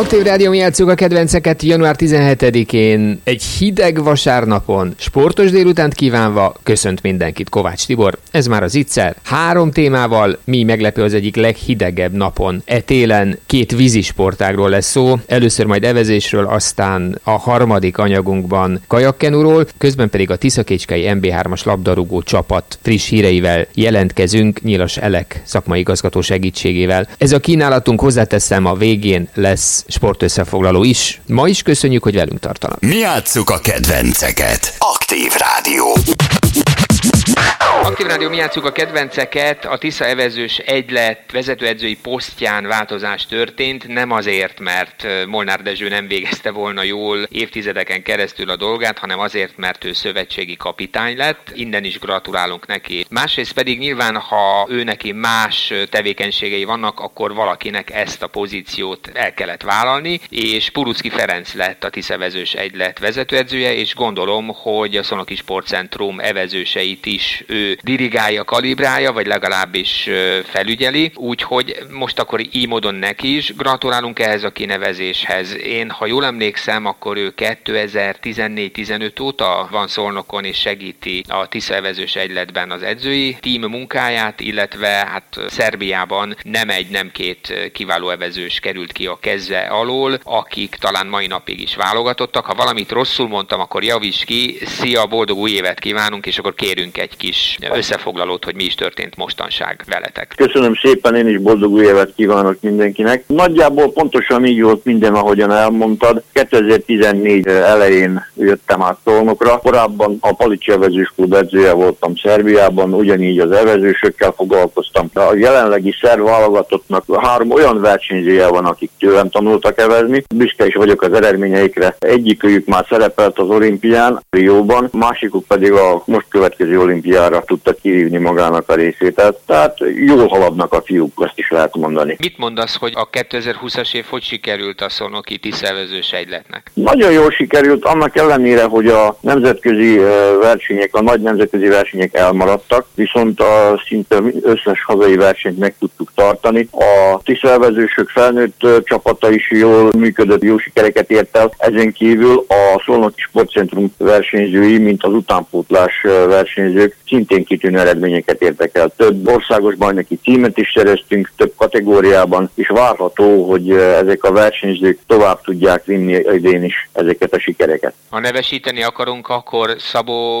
Aktív rádió, mi játsszuk a kedvenceket január 17-én, egy hideg vasárnapon, sportos délutánt kívánva, köszönt mindenkit Kovács Tibor. Ez már az Ittszer. 3 témával, mi meglepő az egyik leghidegebb napon. E télen 2 vízisportágról lesz szó, először majd evezésről, aztán a harmadik anyagunkban kajakkenúról, közben pedig a Tiszakécskei MB3-as labdarúgó csapat friss híreivel jelentkezünk, Nyilas Elek szakmai igazgató segítségével. Ez a kínálatunk, hozzáteszem, a végén lesz sportösszefoglaló is. Ma is köszönjük, hogy velünk tartanak. Mi játsszuk a kedvenceket. Aktív Rádió. Aktív Rádió, mi játsszuk a kedvenceket. A Tisza Evezős Egylet vezetőedzői posztján változás történt, nem azért, mert Molnár Dezső nem végezte volna jól évtizedeken keresztül a dolgát, hanem azért, mert ő szövetségi kapitány lett. Innen is gratulálunk neki. Másrészt pedig nyilván, ha ő neki más tevékenységei vannak, akkor valakinek ezt a pozíciót el kellett vállalni, és Puruszki Ferenc lett a Tisza Evezős Egylet vezetőedzője, és gondolom, hogy a Szolnoki Sportcentrum evezőseit is ő dirigálja, kalibrálja, vagy legalábbis felügyeli, úgyhogy most akkor így módon neki is gratulálunk ehhez a kinevezéshez. Én, ha jól emlékszem, akkor ő 2014-15 óta van Szolnokon, és segíti a Tisza Evezős Egyletben az edzői tím munkáját, illetve hát Szerbiában nem egy, nem 2 kiváló evezős került ki a keze alól, akik talán mai napig is válogatottak. Ha valamit rosszul mondtam, akkor javíts ki. Szia, boldog új évet kívánunk, és akkor kérünk egy kis összefoglalót, hogy mi is történt mostanság veletek. Köszönöm szépen, én is boldog új évet kívánok mindenkinek. Nagyjából pontosan így volt minden, ahogyan elmondtad. 2014 elején jöttem át Szolnokra. Korábban a Palicsi Evezős Klub edzője voltam Szerbiában, ugyanígy az evezősökkel foglalkoztam. A jelenlegi szerb válogatottnak 3 olyan versenyzője van, akik tőlem tanultak evezni. Büszke is vagyok az eredményeikre. Egyikőjük már szerepelt az olimpián, Rióban, másikuk pedig a most következő olimpiára tudta kihívni magának a részvételt. Tehát jól haladnak a fiúk, azt is lehet mondani. Mit mondasz, hogy a 2020-as év hogy sikerült a Szolnoki Tisza Evezős Egyletnek? Nagyon jól sikerült, annak ellenére, hogy a nemzetközi versenyek, a nagy nemzetközi versenyek elmaradtak, viszont a szinte összes hazai versenyt meg tudtuk tartani. A Tisza Evezősök felnőtt csapata is jól működött, jó sikereket ért el. Ezen kívül a Szolnoki Sportcentrum versenyzői, mint az utánpótlás versenyzők szintén kitűnő eredményeket értek el. Több országos bajnoki címet is szereztünk, több kategóriában, és várható, hogy ezek a versenyzők tovább tudják vinni idén is ezeket a sikereket. Ha nevesíteni akarunk, akkor Szabó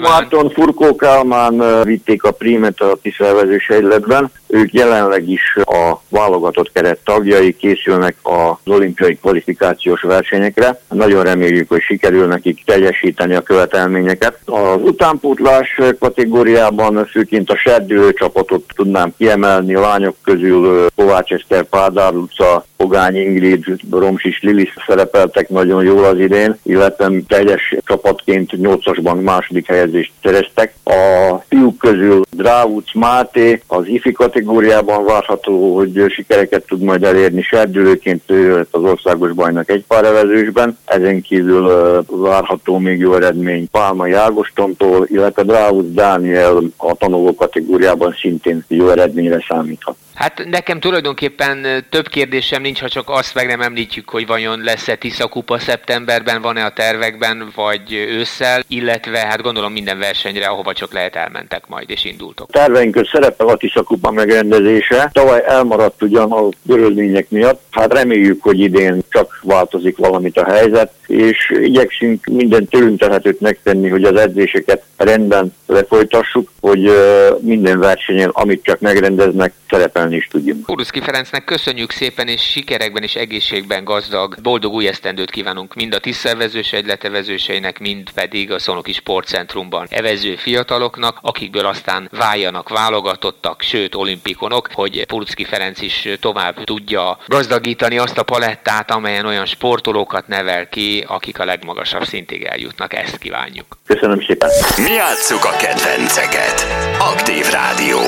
Márton, Furkó Kálmán vitték a prímet a Tisza Evezős Egyletben. Ők jelenleg is a válogatott keret tagjai, készülnek az olimpiai kvalifikációs versenyekre. Nagyon reméljük, hogy sikerül nekik teljesíteni a követelményeket. Az utánpótlás kategóriában főként a serdülő csapatot tudnám kiemelni, a lányok közül Kovács Eszter, Pádárlucza, Fogány Ingrid, Romsis Lilis szerepeltek nagyon jól az idén, illetve teljes csapatként 8-asban második helyezést szereztek. A fiúk közül Drávucz Máté az ifi kategóriában várható, hogy sikereket tud majd elérni, serdülőként az országos bajnak egy pár evezősben, ezen kívül várható még jó eredmény Pálmai Ágostontól, illetve Drávus Dániel a tanuló kategóriában szintén jó eredményre számíthat. Hát nekem tulajdonképpen több kérdésem nincs, ha csak azt meg nem említjük, hogy vajon lesz-e Tisza Kupa szeptemberben, van-e a tervekben, vagy ősszel, illetve hát gondolom minden versenyre, ahova csak lehet, elmentek majd és indultok. Terveink közt szerepel a Tisza Kupa megrendezése. Tavaly elmaradt ugyan a körülmények miatt, hát reméljük, hogy idén csak változik valamit a helyzet, és igyekszünk minden tőlünk tehetőt megtenni, hogy az edzéseket rendben lefolytassuk, hogy minden versenyen, amit csak megrendeznek, szerepelni is tudjunk. Puruszki Ferencnek köszönjük szépen, és sikerekben és egészségben gazdag, boldog új esztendőt kívánunk mind a Tisza Evezős Egylet evezőseinek, mind pedig a Szolnoki Sportcentrumban evező fiataloknak, akikből aztán váljanak válogatottak, sőt olimpikonok, hogy Puruszki Ferenc is tovább tudja gazdagítani azt a palettát, amelyen olyan sportolókat nevel ki, akik a legmagasabb szintig eljutnak. Ezt kívánjuk. Köszönöm szépen. Mi játsszuk a kedvenceket. Aktív Rádió.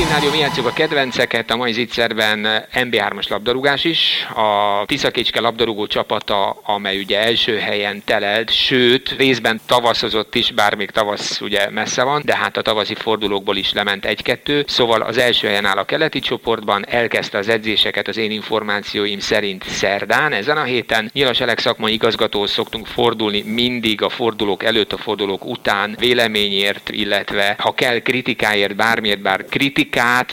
gimnázium játszuk a kedvenceket, a mai zicserben MB3-as labdarúgás is. A Tiszakécskei labdarúgó csapata, amely ugye első helyen telelt, sőt, részben tavaszozott is, bár még tavasz ugye messze van, de hát a tavaszi fordulókból is lement 1-2. Szóval az első helyen áll a keleti csoportban, elkezdte az edzéseket az én információim szerint szerdán. Ezen a héten Nyilas Elek szakmai igazgatóhoz szoktunk fordulni mindig a fordulók előtt, a fordulók után véleményért, illetve ha kell kritikáért, bármiért, bár kritikát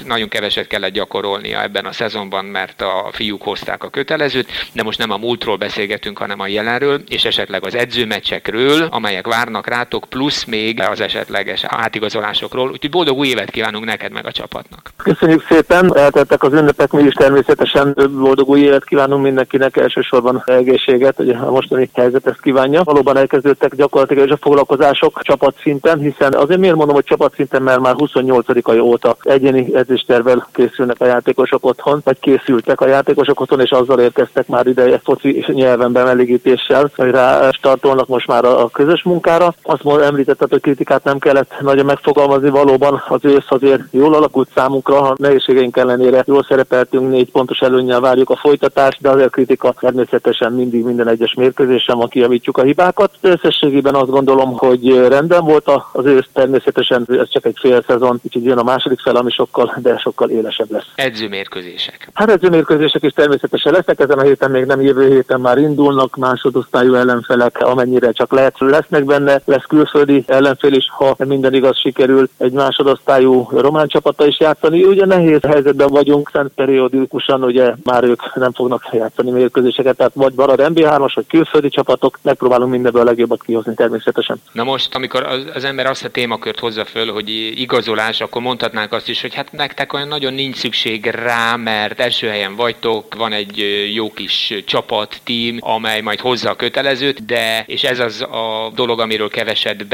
nagyon keveset kellett gyakorolnia ebben a szezonban, mert a fiúk hozták a kötelezőt, de most nem a múltról beszélgetünk, hanem a jelenről, és esetleg az edzőmeccsekről, amelyek várnak rátok, plusz még az esetleges átigazolásokról. Úgyhogy boldog új évet kívánunk neked meg a csapatnak. Köszönjük szépen, elteltek az ünnepek, mi is természetesen boldog új évet kívánunk mindenkinek, elsősorban egészséget, ugye a mostani helyzet ezt kívánja. Valóban elkezdődtek gyakorlatilag is a foglalkozások csapatszinten, hiszen azért miért mondom, hogy csapatszinten, mert már 28-ai óta egyéni edzéstervvel készülnek a játékosok otthon, vagy készültek a játékosok otthon, és azzal érkeztek már ide foci nyelven bemelegítéssel, hogy rá startolnak most már a közös munkára. Azt említetted, hogy kritikát nem kellett nagyon megfogalmazni, valóban az ősz azért jól alakult számunkra, a nehézségeink ellenére jól szerepeltünk, 4 pontos előnnyel várjuk a folytatást, de azért kritika természetesen mindig minden egyes mérkőzésen van, kijavítjuk a hibákat. Összességében azt gondolom, hogy rendben volt az ősz, természetesen ez csak egy fél szezon, úgyhogy jön a második fel, ami sokkal, de sokkal élesebb lesz. Edzőmérkőzések. Hát edzőmérkőzések is természetesen lesznek, ezen a héten még nem, jövő héten már indulnak, másodosztályú ellenfelek, amennyire csak lehet lesznek benne, lesz külföldi ellenfél is, ha minden igaz sikerül egy másodosztályú román csapata is játszani. Ugye nehéz helyzetben vagyunk, szent periódikusan ugye már ők nem fognak játszani mérkőzéseket, tehát vagy marad MB3-as, vagy külföldi csapatok, megpróbálunk mindenből a legjobbat kihozni természetesen. Na most, amikor az ember azt a témakört hozza föl, hogy igazolás, akkor mondhatnánk azt is, hogy hát nektek olyan nagyon nincs szükség rá, mert első helyen vagytok, van egy jó kis csapat, tím, amely majd hozza a kötelezőt, de, és ez az a dolog, amiről keveset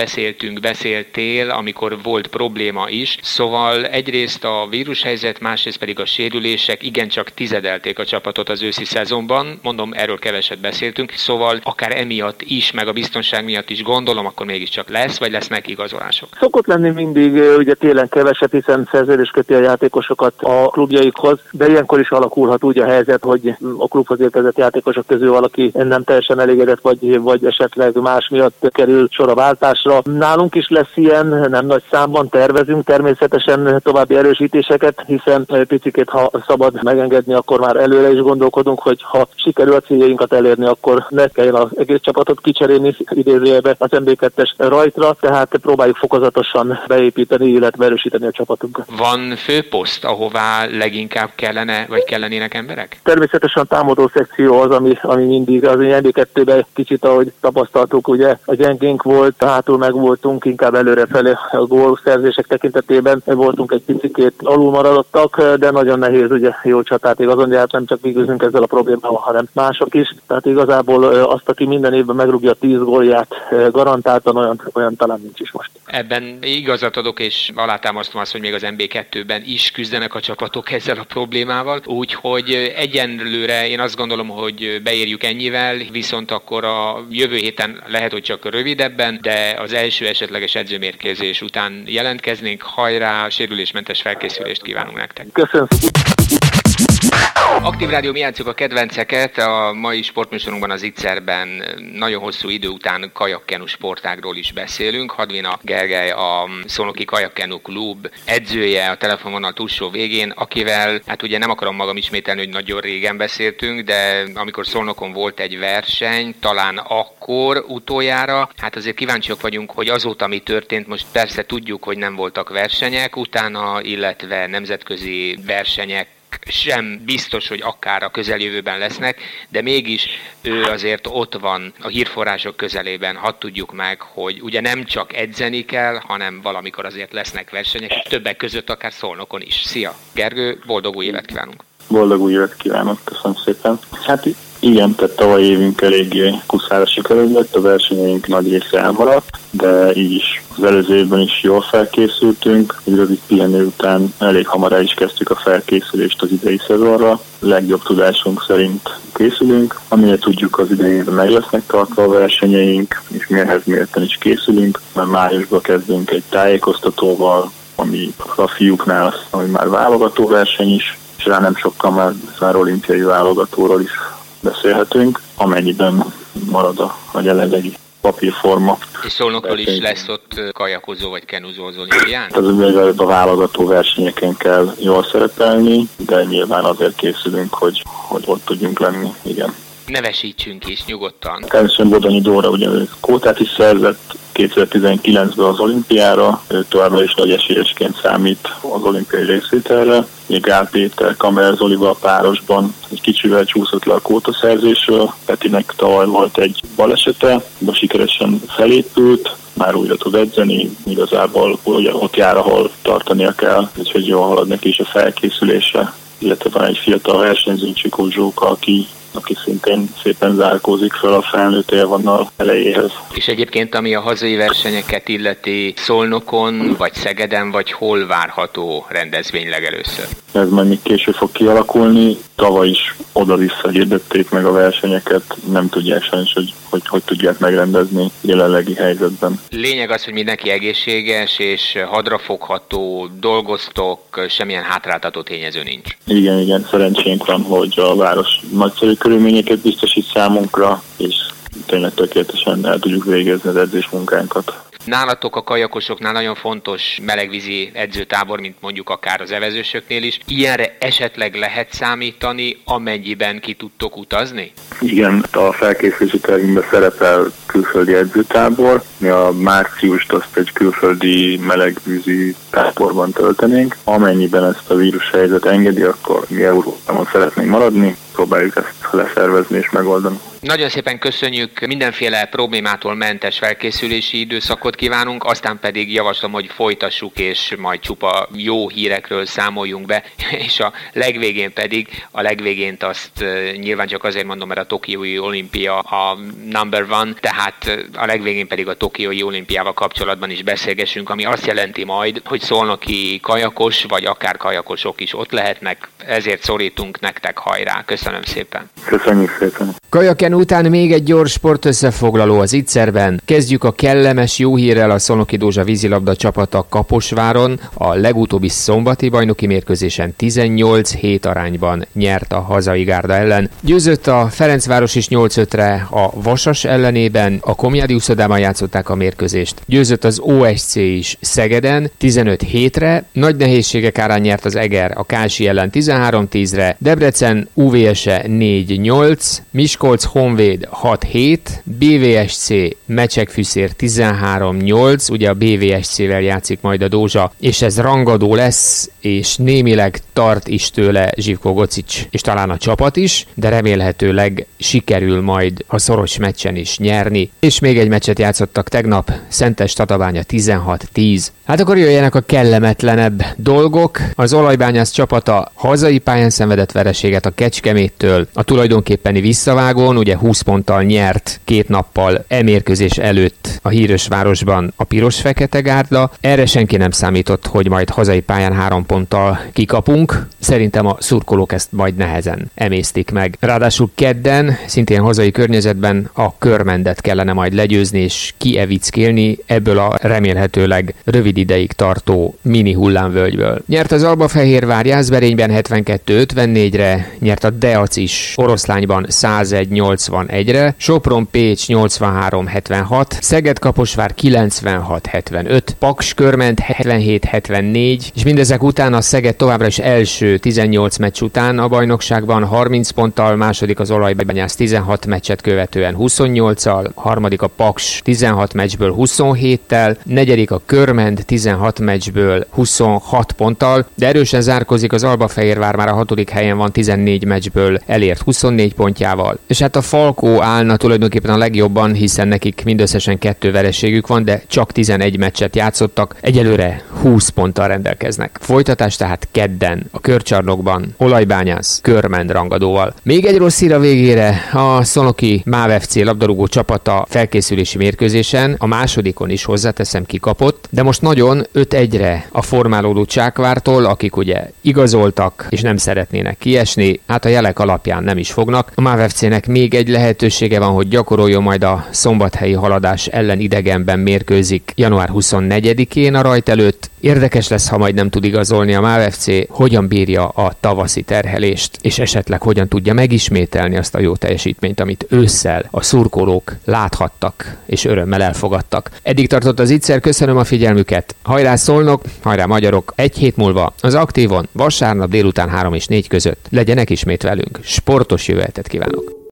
beszéltél, amikor volt probléma is. Szóval egyrészt a vírushelyzet, másrészt pedig a sérülések igencsak tizedelték a csapatot az őszi szezonban, mondom, erről keveset beszéltünk, szóval akár emiatt is, meg a biztonság miatt is gondolom, akkor mégiscsak lesz, vagy lesznek igazolások. Szokott lenni mindig, ugye télen keveset, hiszen szerződés köti a játékosokat a klubjaikhoz, de ilyenkor is alakulhat úgy a helyzet, hogy a klubhoz érkezett játékosok közül valaki nem teljesen elégedett, vagy esetleg más miatt kerül sor a váltásra. Nálunk is lesz ilyen, nem nagy számban, tervezünk természetesen további erősítéseket, hiszen picikét, ha szabad megengedni, akkor már előre is gondolkodunk, hogy ha sikerül a céljainkat elérni, akkor ne kelljen az egész csapatot kicserélni, idézőjelbe az MB2-es rajtra, tehát próbáljuk fokozatosan beépíteni, illetve erősíteni a csapatunkat. Van főposzt, ahová leginkább kellene, vagy kellenének emberek? Természetesen támadó szekció az, ami mindig, az MB2-ben kicsit, ahogy tapasztaltuk, ugye a gyengénk volt, hátul meg voltunk, inkább előrefelé a gólszerzések tekintetében voltunk egy picikét alulmaradottak, de nagyon nehéz ugye jó csatát igazolni, hát nem csak mi küzdünk ezzel a problémával, hanem mások is. Tehát igazából azt, aki minden évben megrúgja a 10 gólját garantáltan, olyan talán nincs is most. Ebben igazat adok, és alátámasztom azt, hogy még az MB2-ben is küzdenek a csapatok ezzel a problémával, úgyhogy egyenlőre én azt gondolom, hogy beérjük ennyivel, viszont akkor a jövő héten lehet, hogy csak rövidebben, de az első esetleges edzőmérkőzés után jelentkeznénk. Hajrá, sérülésmentes felkészülést kívánunk nektek! Köszönöm! Aktív Rádió, mi játszunk a kedvenceket. A mai sportműsorunkban az Itszerben nagyon hosszú idő után kajakkenu sportágról is beszélünk. Hadvina Gergely, a Szolnoki Kajakkenu Klub edzője a telefonvonal túlsó végén, akivel, hát ugye nem akarom magam ismételni, hogy nagyon régen beszéltünk, de amikor Szolnokon volt egy verseny, talán akkor utoljára, hát azért kíváncsiak vagyunk, hogy azóta mi történt. Most persze tudjuk, hogy nem voltak versenyek utána, illetve nemzetközi versenyek sem biztos, hogy akár a közeljövőben lesznek, de mégis ő azért ott van a hírforrások közelében, hadd tudjuk meg, hogy ugye nem csak edzeni kell, hanem valamikor azért lesznek versenyek, és többek között akár Szolnokon is. Szia! Gergő, boldog új évet kívánunk! Boldog új évet kívánok, köszönöm szépen! Hát igen, tehát tavaly évünk eléggé kuszára sikerült, a versenyeink nagy része elmaradt, de így is az előző évben is jól felkészültünk, egy rövid pihenő után elég hamar el is kezdtük a felkészülést az idei szezonra. Legjobb tudásunk szerint készülünk, amire tudjuk, az idei évben meg lesznek tartva a versenyeink, és mérhez mérten is készülünk, mert májusban kezdünk egy tájékoztatóval, ami a fiúknál, ami már válogatóverseny is, és rá nem sokkal már olimpiai válogatóról is beszélhetünk, amennyiben marad a jelenlegi papírforma. És Szolnokról is lesz ott kajakozó vagy kenuzó az olimpián? Tehát a válogató versenyeken kell jól szerepelni, de nyilván azért készülünk, hogy ott tudjunk lenni, igen. Nevesítsünk is nyugodtan. Kársán Bodani Dóra ugye kótát is szerzett 2019-ben az olimpiára, ő továbbra is nagy esélyesként számít az olimpiai részvételre. Gál Péter Kamer Zoliva a párosban egy kicsivel csúszott le a kótaszerzésről, Petinek tavaly volt egy balesete, de sikeresen felépült, már újra tud edzeni, igazából ott jár, ahol tartania kell, úgyhogy jól halad neki is a felkészülése, illetve van egy fiatal versenyző, Csikó Zsókka, aki szintén szépen zárkózik fel a felnőtt élvonal elejéhez. És egyébként, ami a hazai versenyeket illeti, Szolnokon, vagy Szegeden, vagy hol várható rendezvény legelőször? Ez már még később fog kialakulni. Tavaly is oda-vissza hirdették meg a versenyeket, nem tudják sajnos, hogy tudják megrendezni jelenlegi helyzetben. Lényeg az, hogy mindenki egészséges és hadrafogható, dolgoztok, semmilyen hátráltató tényező nincs. Igen, szerencsénk van, hogy a város nagyszerű körülményeket biztosít számunkra, és tényleg tökéletesen el tudjuk végezni az edzésmunkánkat. Nálatok a kajakosoknál nagyon fontos melegvízi edzőtábor, mint mondjuk akár az evezősöknél is. Ilyenre esetleg lehet számítani, amennyiben ki tudtok utazni? Igen, a felkészülési tervünkben szerepel külföldi edzőtábor. Mi a márciust azt egy külföldi melegvízi táborban töltenénk. Amennyiben ezt a vírushelyzet engedi, akkor mi Európában szeretnénk maradni. Próbáljuk ezt leszervezni és megoldani. Nagyon szépen köszönjük, mindenféle problémától mentes felkészülési időszakot kívánunk, aztán pedig javaslom, hogy folytassuk, és majd csupa jó hírekről számoljunk be, és a legvégén pedig, azt nyilván csak azért mondom, mert a tokiói olimpia a number one, tehát a legvégén pedig a tokiói olimpiával kapcsolatban is beszélgessünk, ami azt jelenti majd, hogy szolnoki kajakos, vagy akár kajakosok is ott lehetnek, ezért szorítunk nektek, hajrá! Köszönöm szépen! Köszönjük szépen! Kajaken után még egy gyors sportösszefoglaló az Itzerben. Kezdjük a kellemes jó hírrel, a Szolnoki Dózsa vízilabda csapata Kaposváron a legutóbbi szombati bajnoki mérkőzésen 18-7 arányban nyert a hazai gárda ellen. Győzött a Ferencváros is 8-5-re a Vasas ellenében, a Komjádi úszodában játszották a mérkőzést. Győzött az OSC is Szegeden 15-7-re, nagy nehézségek árán nyert az Eger a Kási ellen 13-10-re, Debrecen UVS-e 4-8, Miskolc Honvéd 6-7, BVSC Mecsegfűszér 13-8, ugye a BVSC-vel játszik majd a Dózsa, és ez rangadó lesz, és némileg tart is tőle Zsivko Gocics, és talán a csapat is, de remélhetőleg sikerül majd a szoros meccsen is nyerni. És még egy meccset játszottak tegnap, Szentes Tatabánya 16-10. Hát akkor jöjjenek a kellemetlenebb dolgok. Az Olajbányász csapata hazai pályán szenvedett vereséget a Kecskeméttől. A tulajdonképpeni visszavágón ugye 20 ponttal nyert két nappal emérkőzés előtt a hírös városban a piros-fekete gárda. Erre senki nem számított, hogy majd hazai pályán 3 ponttal kikapunk. Szerintem a szurkolók ezt majd nehezen emésztik meg. Ráadásul kedden, szintén hazai környezetben a Körmendet kellene majd legyőzni és kievickélni ebből a remélhetőleg rövid ideig tartó mini hullámvölgyből. Nyert az Albafehérvár Jászberényben 72-54-re, nyert a Deac is Oroszlányban 101-81-re, Sopron Pécs 83-76, Szeged Kaposvár 96-75, Paks Körmend 77-74, és mindezek után a Szeged továbbra is első 18 meccs után a bajnokságban 30 ponttal, második az Olajbányász 16 meccset követően 28-al, harmadik a Paks 16 meccsből 27-tel, negyedik a Körmend 16 meccsből 26 ponttal, de erősen zárkozik az Albafehérvár, már a 6. helyen van 14 meccsből, elért 24 pontjával. És hát a Falkó állna tulajdonképpen a legjobban, hiszen nekik mindösszesen 2 vereségük van, de csak 11 meccset játszottak, egyelőre 20 ponttal rendelkeznek. Folytatás tehát kedden a Körcsarnokban, Olajbányász Körmend rangadóval. Még egy rossz hír a végére, a Szolnoki MÁV FC labdarúgó csapata felkészülési mérkőzésen, a másodikon is hozzáteszem kikapott, de most nagyon 5-1-re a formálódó Csákvártól, akik ugye igazoltak és nem szeretnének kiesni, hát a jelek alapján nem is fognak. A MÁV FC-nek még egy lehetősége van, hogy gyakoroljon, majd a szombathelyi Haladás ellen idegenben mérkőzik január 24-én a rajt előtt, Érdekes lesz, ha majd nem tud igazolni a MÁV FC, hogyan bírja a tavaszi terhelést, és esetleg hogyan tudja megismételni azt a jó teljesítményt, amit ősszel a szurkolók láthattak és örömmel elfogadtak. Eddig tartott az Ittszer, köszönöm a figyelmüket. Hajrá Szolnok, hajrá magyarok, egy hét múlva az Aktívon, vasárnap délután 3 és 4 között legyenek ismét velünk. Sportos jövőhetet kívánok!